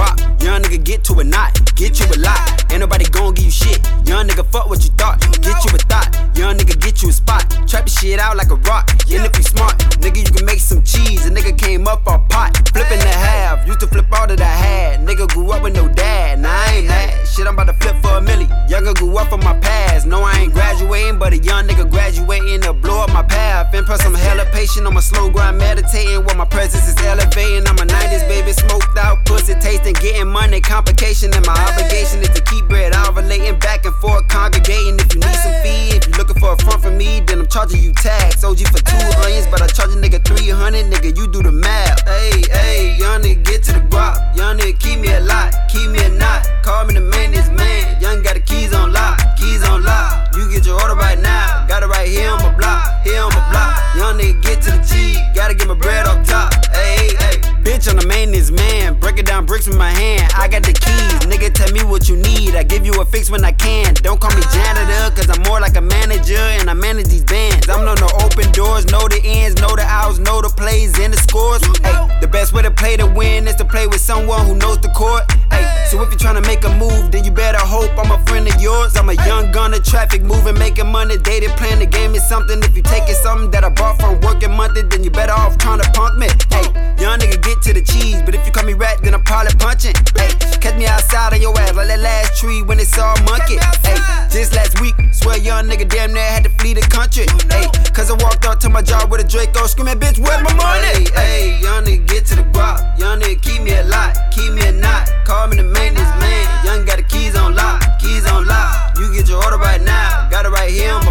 guap. Young nigga get to a knot, get you a lot. Ain't nobody gon' give you shit. Young nigga fuck what you thought, get you a thought. Young nigga get you a spot, trap the shit out like a rock. And if you smart, nigga you can make some cheese. A nigga came up off pot, flipping the half. Used to flip all that I had. Nigga grew up with no dad, now I ain't that. Shit, I'm about to flip for a milli. Younger grew up on my past. No, I ain't graduating, but a young nigga graduating to blow up my path. And plus I'm hella patient on my slow grind, meditating while my presence is elevating. I'm a 90s baby, smoked out, pussy tasting, getting money, complication. And my obligation is to keep bread. I'm relating back and forth, congregating. If you need some feed, if you looking for a front from me, then I'm charging you tax. OG for 2 onions, but I charge a nigga 300. Nigga, you do the math. Hey, hey, young nigga get to the guap. Young nigga keep me a lot, keep me a knot. Call me the man, this man. Young got the keys on lock, keys on lock. You get your order right now. Got it right here on my block, here on my block. Young nigga get to the G. Gotta get my bread off top. Hey, hey, bitch, I'm the man, this man. Breaking down bricks with my hand. I got the keys, nigga. Tell me what you need. I give you a fix when I can. Don't call me janitor, cause I'm more like a manager and I manage these bands. I'm on the open doors, know the ends, know the outs, know the plays and the scores. Hey, the best way to play to win is to play with someone who knows the court. Hey, so if you're trying to make a move, then you better hope I'm a friend of yours. I'm a young gunner, traffic moving, making money, dated, playing the game is something. If you taking something that I bought from working monthly, then you better off trying to punk me. Hey, young nigga get to the cheese, but if you call me rat, then I'm probably punching. Hey, catch me outside of your ass like that last tree when it's all monkey. Hey, just last week, swear young nigga damn near had to flee the country. Hey, cause I walked out to my job with a Draco screaming, bitch, where's my money? Hey, young nigga get to the guap. Young nigga keep me a lot, keep me a knot. Call me the man, this man. Young got the keys on lock, keys on lock. You get your order right now, got it right here on my